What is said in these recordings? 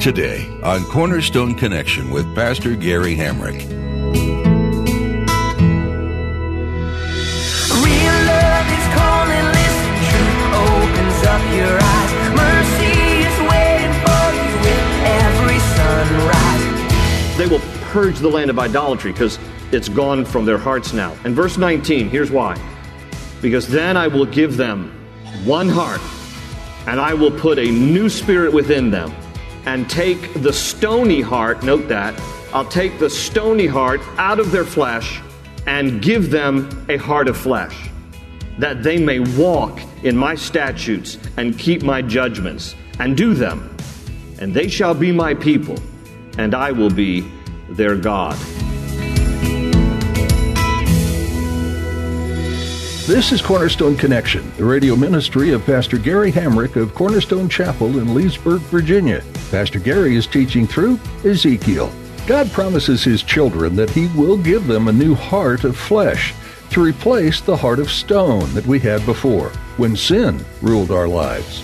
Today on Cornerstone Connection with Pastor Gary Hamrick. Real love is calling, listen, truth opens up your eyes. Mercy is waiting for you with every sunrise. They will purge the land of idolatry because it's gone from their hearts now. And verse 19, here's why. Because then I will give them one heart, and I will put a new spirit within them. And take the stony heart, note that, I'll take the stony heart out of their flesh and give them a heart of flesh, that they may walk in my statutes and keep my judgments and do them. And they shall be my people, and I will be their God. This is Cornerstone Connection, the radio ministry of Pastor Gary Hamrick of Cornerstone Chapel in Leesburg, Virginia. Pastor Gary is teaching through Ezekiel. God promises his children that he will give them a new heart of flesh to replace the heart of stone that we had before when sin ruled our lives.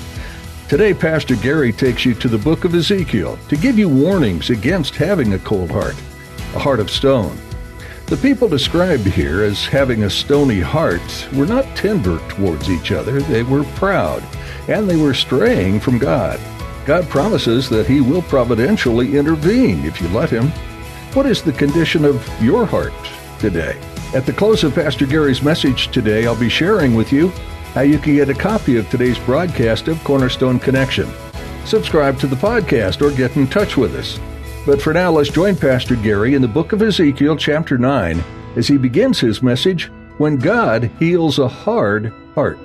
Today, Pastor Gary takes you to the book of Ezekiel to give you warnings against having a cold heart, a heart of stone. The people described here as having a stony heart were not tender towards each other. They were proud, and they were straying from God. God promises that he will providentially intervene if you let him. What is the condition of your heart today? At the close of Pastor Gary's message today, I'll be sharing with you how you can get a copy of today's broadcast of Cornerstone Connection. Subscribe to the podcast or get in touch with us. But for now, let's join Pastor Gary in the book of Ezekiel, chapter 9, as he begins his message, When God Heals a Hard Heart.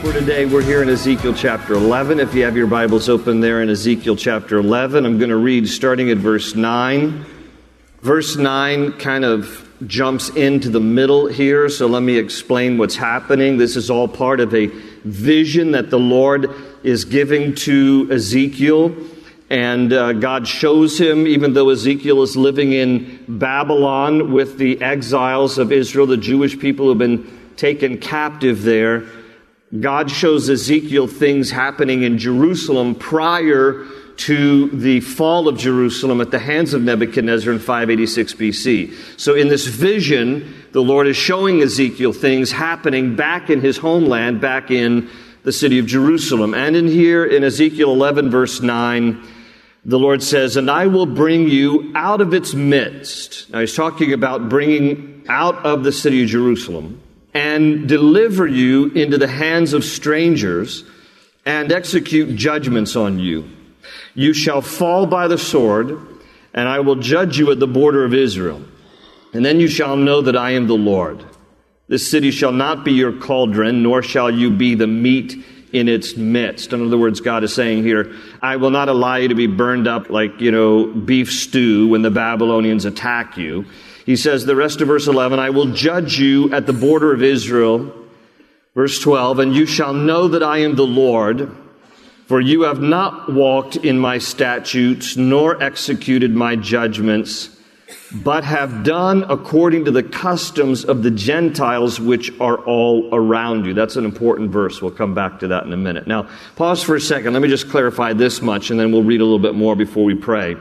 For today, we're here in Ezekiel chapter 11. If you have your Bibles open there in Ezekiel chapter 11, I'm going to read starting at verse 9. Verse 9 kind of jumps into the middle here, so let me explain what's happening. This is all part of a vision that the Lord is giving to Ezekiel, and God shows him, even though Ezekiel is living in Babylon with the exiles of Israel, the Jewish people who have been taken captive there, God shows Ezekiel things happening in Jerusalem prior to the fall of Jerusalem at the hands of Nebuchadnezzar in 586 BC. So in this vision, the Lord is showing Ezekiel things happening back in his homeland, back in the city of Jerusalem. And in here, in Ezekiel 11, verse 9, the Lord says, "And I will bring you out of its midst." Now he's talking about bringing out of the city of Jerusalem, "and deliver you into the hands of strangers, and execute judgments on you. You shall fall by the sword, and I will judge you at the border of Israel. And then you shall know that I am the Lord. This city shall not be your cauldron, nor shall you be the meat in its midst." In other words, God is saying here, I will not allow you to be burned up like, beef stew when the Babylonians attack you. He says, the rest of verse 11, I will judge you at the border of Israel. Verse 12, and you shall know that I am the Lord, for you have not walked in my statutes, nor executed my judgments, but have done according to the customs of the Gentiles which are all around you. That's an important verse. We'll come back to that in a minute. Now, pause for a second. Let me just clarify this much, and then we'll read a little bit more before we pray.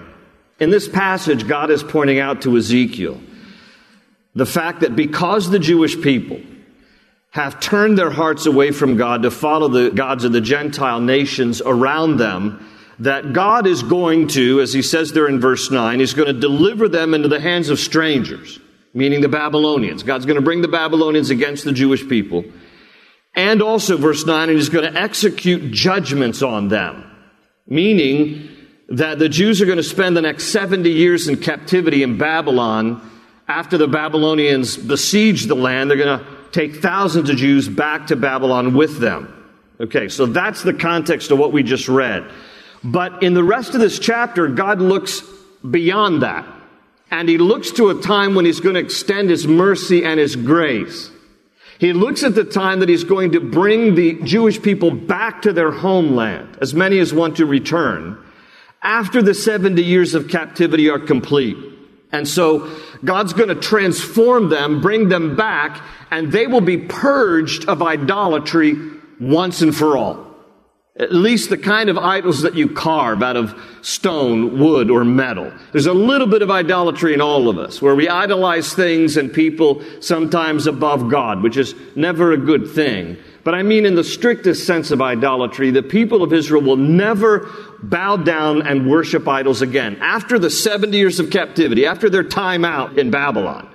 In this passage, God is pointing out to Ezekiel the fact that because the Jewish people have turned their hearts away from God to follow the gods of the Gentile nations around them, that God is going to, as he says there in verse 9, he's going to deliver them into the hands of strangers, meaning the Babylonians. God's going to bring the Babylonians against the Jewish people. And also, verse 9, and he's going to execute judgments on them, meaning that the Jews are going to spend the next 70 years in captivity in Babylon. After the Babylonians besiege the land, they're going to take thousands of Jews back to Babylon with them. Okay, so that's the context of what we just read. But in the rest of this chapter, God looks beyond that. And he looks to a time when he's going to extend his mercy and his grace. He looks at the time that he's going to bring the Jewish people back to their homeland, as many as want to return, after the 70 years of captivity are complete. And so God's going to transform them, bring them back, and they will be purged of idolatry once and for all. At least the kind of idols that you carve out of stone, wood, or metal. There's a little bit of idolatry in all of us, where we idolize things and people sometimes above God, which is never a good thing. But I mean in the strictest sense of idolatry, the people of Israel will never bow down and worship idols again. After the 70 years of captivity, after their time out in Babylon,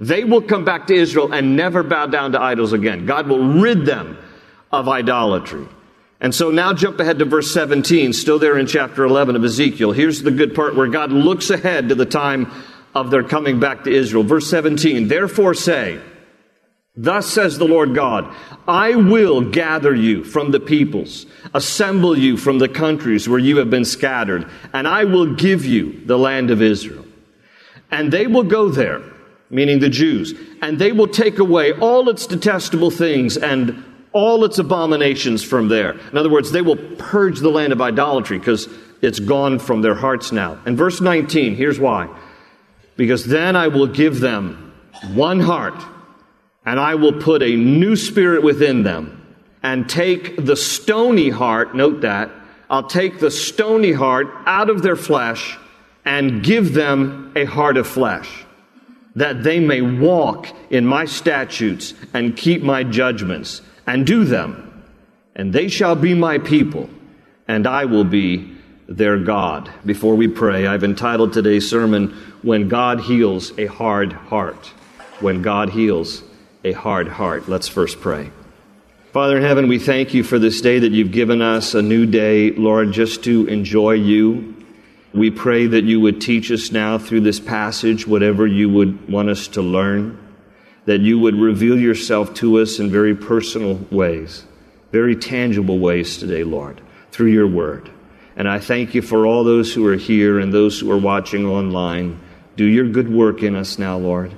they will come back to Israel and never bow down to idols again. God will rid them of idolatry. And so now jump ahead to verse 17, still there in chapter 11 of Ezekiel. Here's the good part where God looks ahead to the time of their coming back to Israel. Verse 17, therefore say, thus says the Lord God, I will gather you from the peoples, assemble you from the countries where you have been scattered, and I will give you the land of Israel. And they will go there, meaning the Jews, and they will take away all its detestable things and all its abominations from there. In other words, they will purge the land of idolatry because it's gone from their hearts now. And verse 19, here's why. Because then I will give them one heart, and I will put a new spirit within them and take the stony heart, note that, I'll take the stony heart out of their flesh and give them a heart of flesh, that they may walk in my statutes and keep my judgments and do them, and they shall be my people, and I will be their God. Before we pray, I've entitled today's sermon, When God Heals a Hard Heart. When God Heals a Hard Heart. Let's first pray. Father in heaven, we thank you for this day that you've given us, a new day, Lord, just to enjoy you. We pray that you would teach us now through this passage whatever you would want us to learn, that you would reveal yourself to us in very personal ways, very tangible ways today, Lord, through your word. And I thank you for all those who are here and those who are watching online. Do your good work in us now, Lord.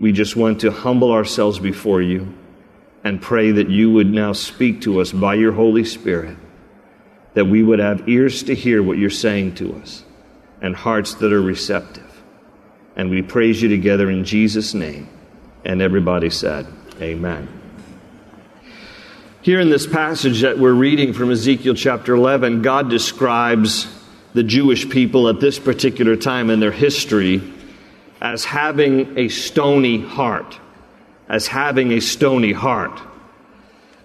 We just want to humble ourselves before you and pray that you would now speak to us by your Holy Spirit, that we would have ears to hear what you're saying to us and hearts that are receptive. And we praise you together in Jesus' name. And everybody said, amen. Here in this passage that we're reading from Ezekiel chapter 11, God describes the Jewish people at this particular time in their history as having a stony heart, as having a stony heart.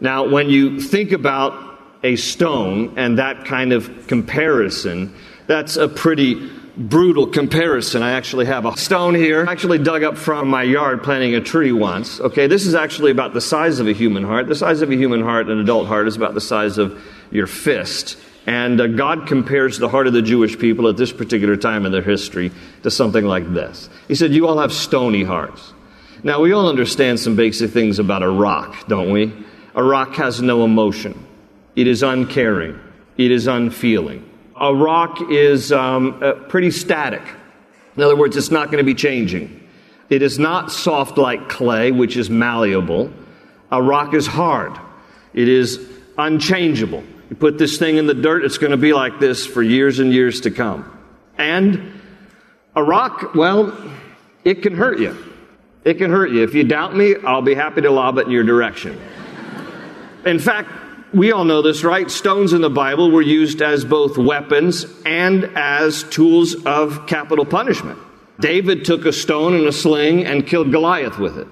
Now, when you think about a stone and that kind of comparison, that's a pretty brutal comparison. I actually have a stone here. I actually dug up from my yard planting a tree once. Okay, this is actually about the size of a human heart. The size of a human heart, an adult heart, is about the size of your fist. And God compares the heart of the Jewish people at this particular time in their history to something like this. He said, you all have stony hearts. Now, we all understand some basic things about a rock, don't we? A rock has no emotion. It is uncaring. It is unfeeling. A rock is pretty static. In other words, it's not going to be changing. It is not soft like clay, which is malleable. A rock is hard. It is unchangeable. You put this thing in the dirt, it's going to be like this for years and years to come. And a rock, well, it can hurt you. It can hurt you. If you doubt me, I'll be happy to lob it in your direction. In fact, we all know this, right? Stones in the Bible were used as both weapons and as tools of capital punishment. David took a stone and a sling and killed Goliath with it.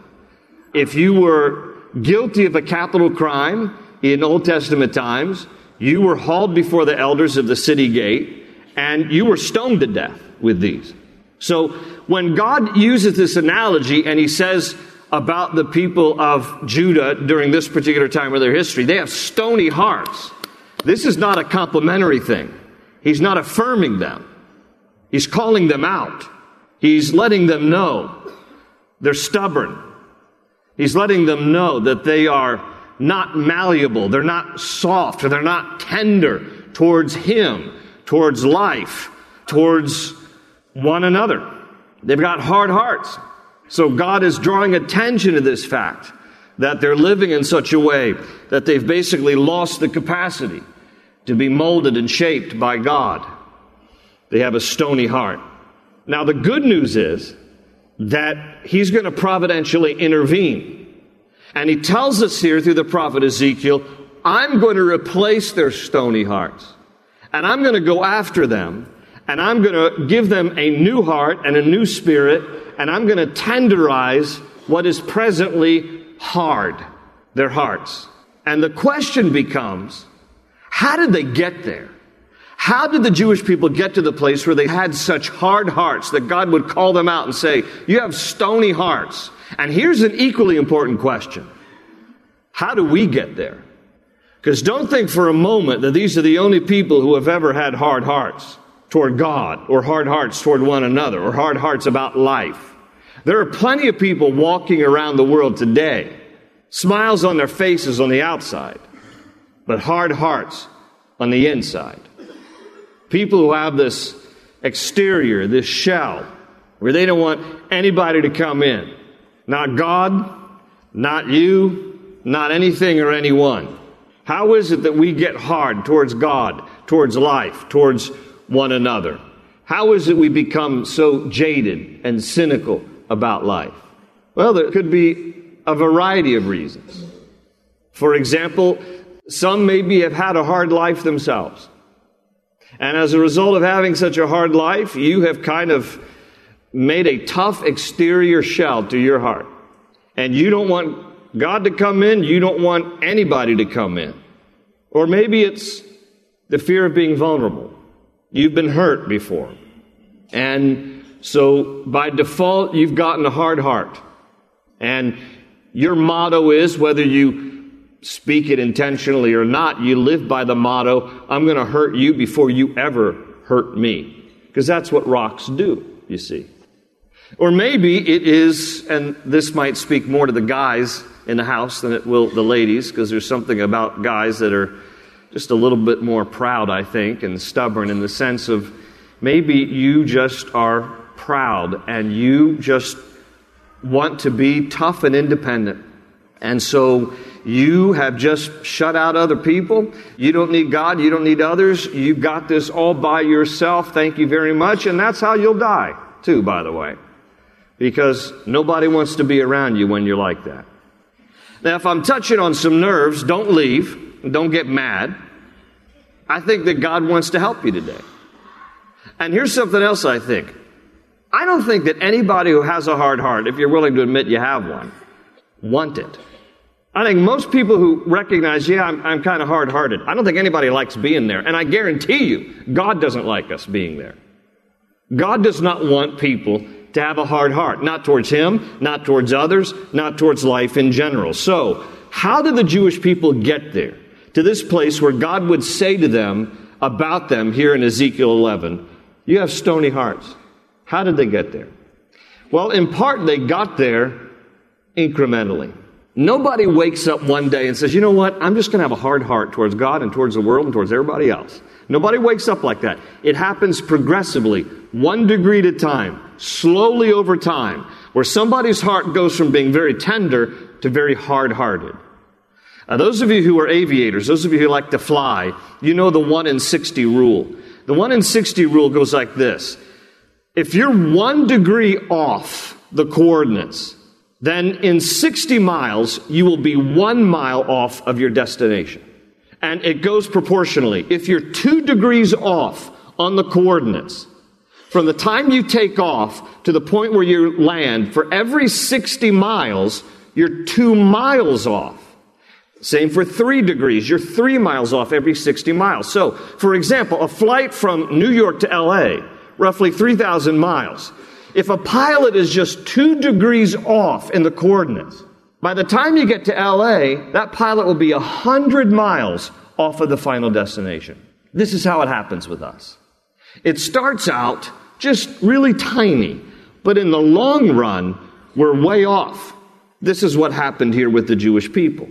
If you were guilty of a capital crime in Old Testament times, you were hauled before the elders of the city gate and you were stoned to death with these. So when God uses this analogy and he says about the people of Judah during this particular time of their history, they have stony hearts. This is not a complimentary thing. He's not affirming them. He's calling them out. He's letting them know they're stubborn. He's letting them know that they are not malleable. They're not soft. Or they're not tender towards Him, towards life, towards one another. They've got hard hearts. So God is drawing attention to this fact that they're living in such a way that they've basically lost the capacity to be molded and shaped by God. They have a stony heart. Now, the good news is that He's going to providentially intervene. And He tells us here through the prophet Ezekiel, I'm going to replace their stony hearts. And I'm going to go after them. And I'm going to give them a new heart and a new spirit. And I'm going to tenderize what is presently hard, their hearts. And the question becomes, how did they get there? How did the Jewish people get to the place where they had such hard hearts that God would call them out and say, you have stony hearts? And here's an equally important question. How do we get there? Because don't think for a moment that these are the only people who have ever had hard hearts toward God, or hard hearts toward one another, or hard hearts about life. There are plenty of people walking around the world today, smiles on their faces on the outside, but hard hearts on the inside. People who have this exterior, this shell, where they don't want anybody to come in. Not God, not you, not anything or anyone. How is it that we get hard towards God, towards life, towards one another? How is it we become so jaded and cynical about life? Well, there could be a variety of reasons. For example, some maybe have had a hard life themselves. And as a result of having such a hard life, you have kind of made a tough exterior shell to your heart. And you don't want God to come in. You don't want anybody to come in. Or maybe it's the fear of being vulnerable. You've been hurt before. And so by default, you've gotten a hard heart. And your motto is, whether you speak it intentionally or not, you live by the motto, I'm going to hurt you before you ever hurt me. Because that's what rocks do, you see. Or maybe it is, and this might speak more to the guys in the house than it will the ladies, because there's something about guys that are just a little bit more proud, I think, and stubborn in the sense of maybe you just are proud and you just want to be tough and independent. And so you have just shut out other people. You don't need God. You don't need others. You've got this all by yourself. Thank you very much. And that's how you'll die, too, by the way. Because nobody wants to be around you when you're like that. Now, if I'm touching on some nerves, don't leave. Don't get mad. I think that God wants to help you today. And here's something else I think. I don't think that anybody who has a hard heart, if you're willing to admit you have one, want it. I think most people who recognize, I'm kind of hard-hearted. I don't think anybody likes being there. And I guarantee you, God doesn't like us being there. God does not want people to have a hard heart, not towards Him, not towards others, not towards life in general. So, how did the Jewish people get there, to this place where God would say to them, about them, here in Ezekiel 11, you have stony hearts? How did they get there? Well, in part, they got there incrementally. Nobody wakes up one day and says, you know what, I'm just going to have a hard heart towards God and towards the world and towards everybody else. Nobody wakes up like that. It happens progressively, 1 degree at a time, slowly over time, where somebody's heart goes from being very tender to very hard-hearted. Those of you who are aviators, those of you who like to fly, you know the 1 in 60 rule. The 1 in 60 rule goes like this. If you're 1 degree off the coordinates, then in 60 miles, you will be 1 mile off of your destination. And it goes proportionally. If you're 2 degrees off on the coordinates, from the time you take off to the point where you land, for every 60 miles, you're 2 miles off. Same for 3 degrees. You're 3 miles off every 60 miles. So, for example, a flight from New York to L.A., roughly 3,000 miles. If a pilot is just 2 degrees off in the coordinates, by the time you get to LA, that pilot will be 100 miles off of the final destination. This is how it happens with us. It starts out just really tiny, but in the long run, we're way off. This is what happened here with the Jewish people.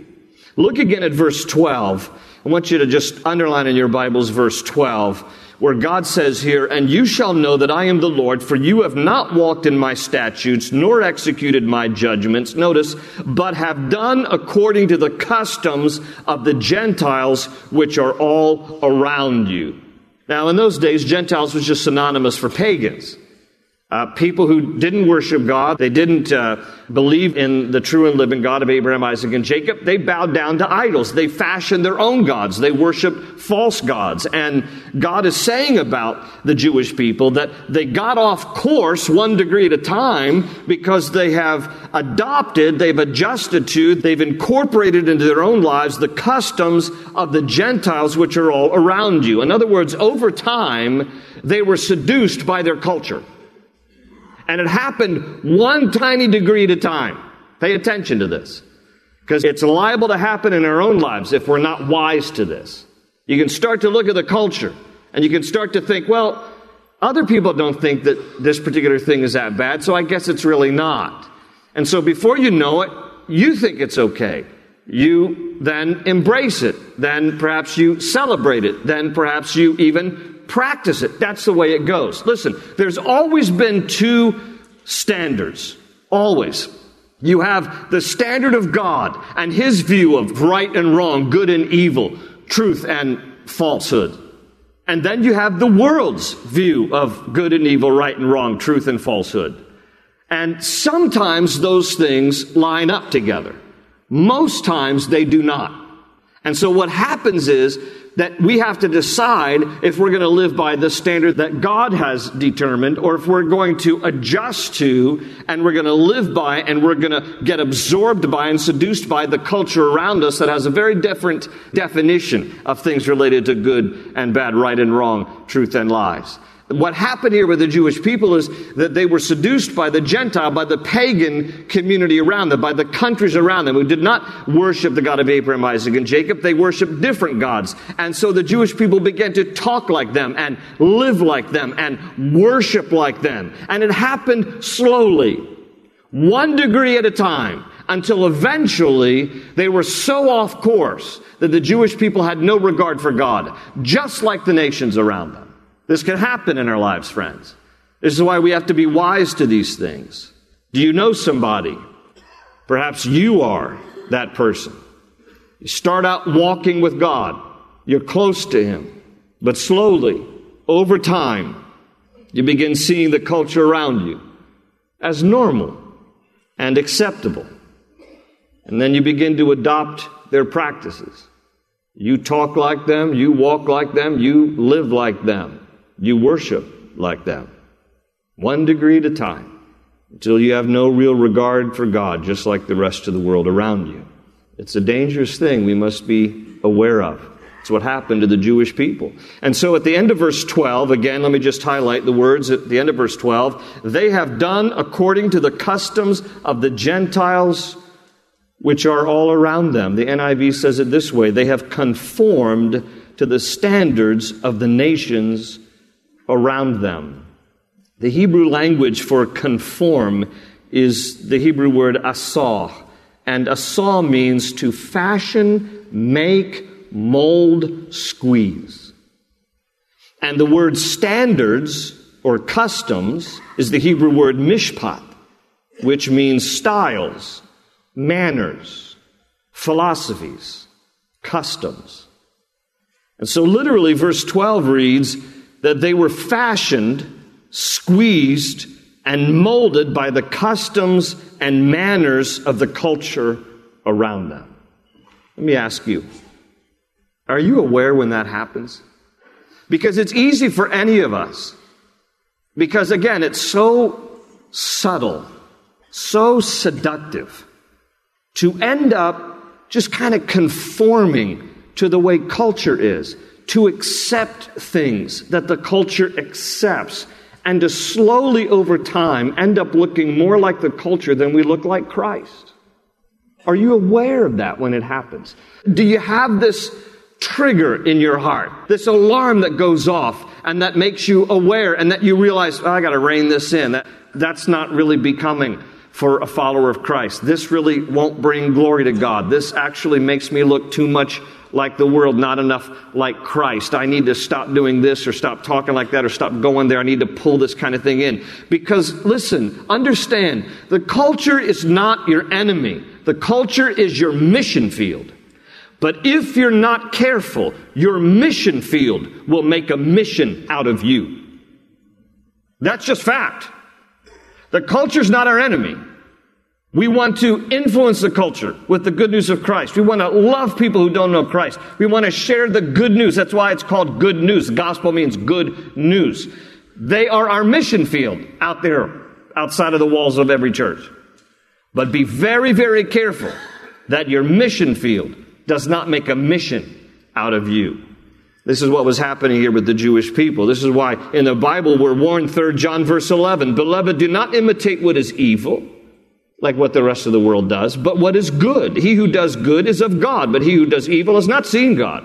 Look again at verse 12. I want you to just underline in your Bibles verse 12, where God says here, "And you shall know that I am the Lord, for you have not walked in my statutes, nor executed my judgments," notice, "but have done according to the customs of the Gentiles, which are all around you." Now, in those days, Gentiles was just synonymous for pagans. People who didn't worship God, they didn't believe in the true and living God of Abraham, Isaac, and Jacob. They bowed down to idols. They fashioned their own gods. They worshiped false gods. And God is saying about the Jewish people that they got off course one degree at a time because they have adopted, they've adjusted to, they've incorporated into their own lives the customs of the Gentiles which are all around you. In other words, over time, they were seduced by their culture. And it happened one tiny degree at a time. Pay attention to this, because it's liable to happen in our own lives if we're not wise to this. You can start to look at the culture, and you can start to think, well, other people don't think that this particular thing is that bad, so I guess it's really not. And so before you know it, you think it's okay. You then embrace it. Then perhaps you celebrate it. Then perhaps you even practice it. That's the way it goes. Listen, there's always been two standards. Always. You have the standard of God and his view of right and wrong, good and evil, truth and falsehood. And then you have the world's view of good and evil, right and wrong, truth and falsehood. And sometimes those things line up together. Most times they do not. And so what happens is that we have to decide if we're going to live by the standard that God has determined, or if we're going to adjust to, and we're going to live by, and we're going to get absorbed by and seduced by the culture around us that has a very different definition of things related to good and bad, right and wrong, truth and lies. What happened here with the Jewish people is that they were seduced by the Gentile, by the pagan community around them, by the countries around them who did not worship the God of Abraham, Isaac, and Jacob. They worshiped different gods. And so the Jewish people began to talk like them and live like them and worship like them. And it happened slowly, one degree at a time, until eventually they were so off course that the Jewish people had no regard for God, just like the nations around them. This can happen in our lives, friends. This is why we have to be wise to these things. Do you know somebody? Perhaps you are that person. You start out walking with God. You're close to him. But slowly, over time, you begin seeing the culture around you as normal and acceptable. And then you begin to adopt their practices. You talk like them. You walk like them. You live like them. You worship like them, one degree at a time, until you have no real regard for God, just like the rest of the world around you. It's a dangerous thing we must be aware of. It's what happened to the Jewish people. And so at the end of verse 12, again, let me just highlight the words at the end of verse 12, "They have done according to the customs of the Gentiles, which are all around them." The NIV says it this way, "They have conformed to the standards of the nations around them." The Hebrew language for conform is the Hebrew word asah. And asah means to fashion, make, mold, squeeze. And the word standards or customs is the Hebrew word mishpat, which means styles, manners, philosophies, customs. And so literally verse 12 reads that they were fashioned, squeezed, and molded by the customs and manners of the culture around them. Let me ask you, are you aware when that happens? Because it's easy for any of us. Because again, it's so subtle, so seductive to end up just kind of conforming to the way culture is, to accept things that the culture accepts, and to slowly over time end up looking more like the culture than we look like Christ. Are you aware of that when it happens? Do you have this trigger in your heart, this alarm that goes off and that makes you aware and that you realize, oh, I got to rein this in. That's not really becoming for a follower of Christ. This really won't bring glory to God. This actually makes me look too much like the world, not enough like Christ. I need to stop doing this or stop talking like that or stop going there. I need to pull this kind of thing in. Because listen, understand, the culture is not your enemy. The culture is your mission field. But if you're not careful, your mission field will make a mission out of you. That's just fact. The culture's not our enemy. We want to influence the culture with the good news of Christ. We want to love people who don't know Christ. We want to share the good news. That's why it's called good news. Gospel means good news. They are our mission field out there, outside of the walls of every church. But be very, very careful that your mission field does not make a mission out of you. This is what was happening here with the Jewish people. This is why in the Bible we're warned, 3 John verse 11, beloved, do not imitate what is evil, like what the rest of the world does, but what is good. He who does good is of God, but he who does evil has not seen God.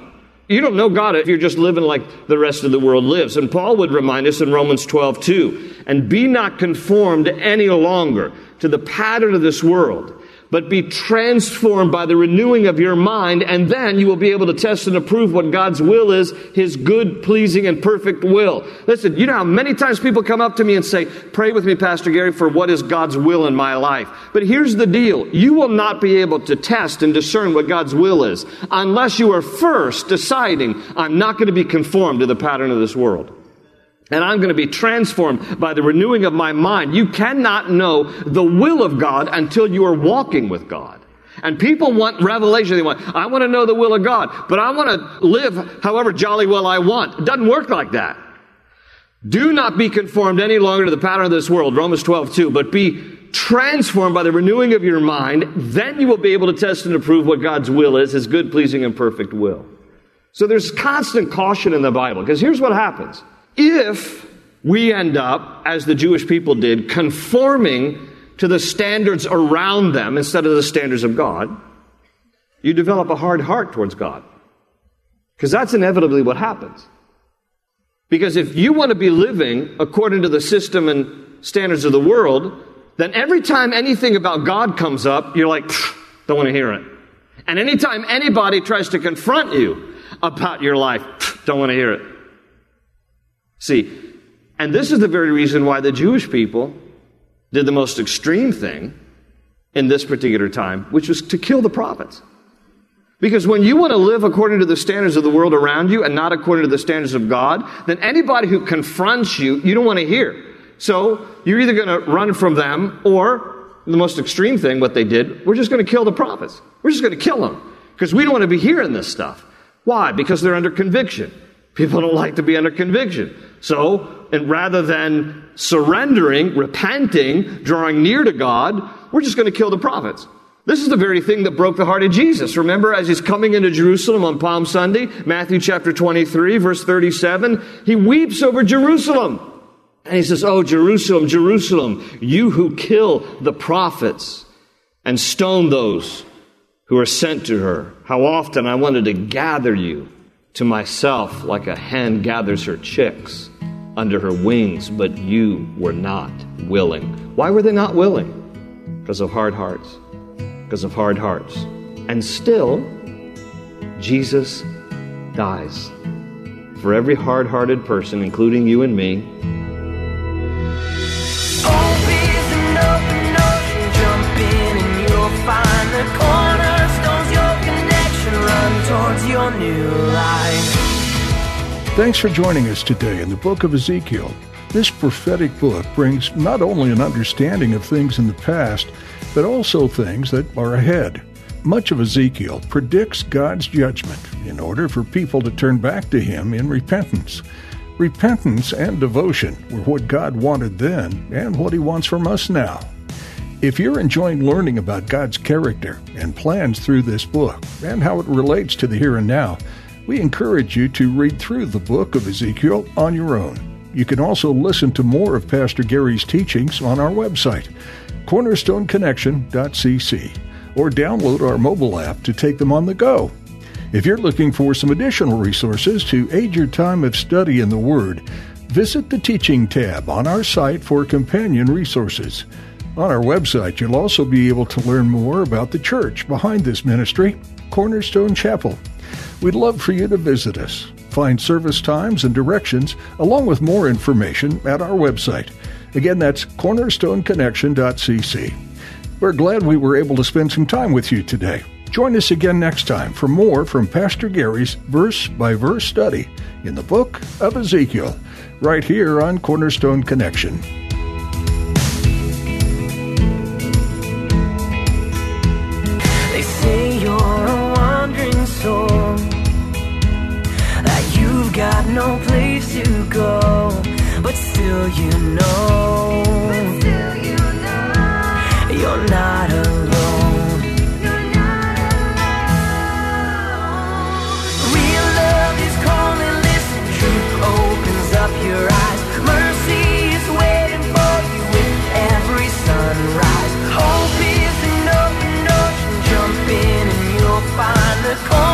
You don't know God if you're just living like the rest of the world lives. And Paul would remind us in Romans 12:2, and be not conformed any longer to the pattern of this world, but be transformed by the renewing of your mind, and then you will be able to test and approve what God's will is, his good, pleasing, and perfect will. Listen, you know how many times people come up to me and say, pray with me, Pastor Gary, for what is God's will in my life. But here's the deal. You will not be able to test and discern what God's will is unless you are first deciding, I'm not going to be conformed to the pattern of this world. And I'm going to be transformed by the renewing of my mind. You cannot know the will of God until you are walking with God. And people want revelation. They want, I want to know the will of God, but I want to live however jolly well I want. It doesn't work like that. Do not be conformed any longer to the pattern of this world, Romans 12:2, but be transformed by the renewing of your mind. Then you will be able to test and approve what God's will is, his good, pleasing, and perfect will. So there's constant caution in the Bible, because here's what happens. If we end up, as the Jewish people did, conforming to the standards around them instead of the standards of God, you develop a hard heart towards God. Because that's inevitably what happens. Because if you want to be living according to the system and standards of the world, then every time anything about God comes up, you're like, don't want to hear it. And anytime anybody tries to confront you about your life, don't want to hear it. See, and this is the very reason why the Jewish people did the most extreme thing in this particular time, which was to kill the prophets. Because when you want to live according to the standards of the world around you and not according to the standards of God, then anybody who confronts you, you don't want to hear. So you're either going to run from them, or the most extreme thing, what they did, we're just going to kill the prophets. We're just going to kill them because we don't want to be hearing this stuff. Why? Because they're under conviction. People don't like to be under conviction. So, and rather than surrendering, repenting, drawing near to God, we're just going to kill the prophets. This is the very thing that broke the heart of Jesus. Remember, as he's coming into Jerusalem on Palm Sunday, Matthew chapter 23, verse 37, he weeps over Jerusalem. And he says, oh, Jerusalem, Jerusalem, you who kill the prophets and stone those who are sent to her. How often I wanted to gather you to myself, like a hen gathers her chicks under her wings, but you were not willing. Why were they not willing? Because of hard hearts. Because of hard hearts. And still, Jesus dies for every hard-hearted person, including you and me. Open up an ocean, jump in and you'll find the cornerstones, your connection, run towards your new life. Thanks for joining us today in the book of Ezekiel. This prophetic book brings not only an understanding of things in the past, but also things that are ahead. Much of Ezekiel predicts God's judgment in order for people to turn back to him in repentance. Repentance and devotion were what God wanted then and what he wants from us now. If you're enjoying learning about God's character and plans through this book and how it relates to the here and now, we encourage you to read through the book of Ezekiel on your own. You can also listen to more of Pastor Gary's teachings on our website, cornerstoneconnection.cc, or download our mobile app to take them on the go. If you're looking for some additional resources to aid your time of study in the Word, visit the Teaching tab on our site for companion resources. On our website, you'll also be able to learn more about the church behind this ministry, Cornerstone Chapel. We'd love for you to visit us. Find service times and directions, along with more information, at our website. Again, that's cornerstoneconnection.cc. We're glad we were able to spend some time with you today. Join us again next time for more from Pastor Gary's verse-by-verse study in the book of Ezekiel, right here on Cornerstone Connection. They say you're a wandering soul, that you've got no place to go, but still you know, you're not alone. Your eyes. Mercy is waiting for you with every sunrise. Hope is an open ocean. Jump in and you'll find the corner.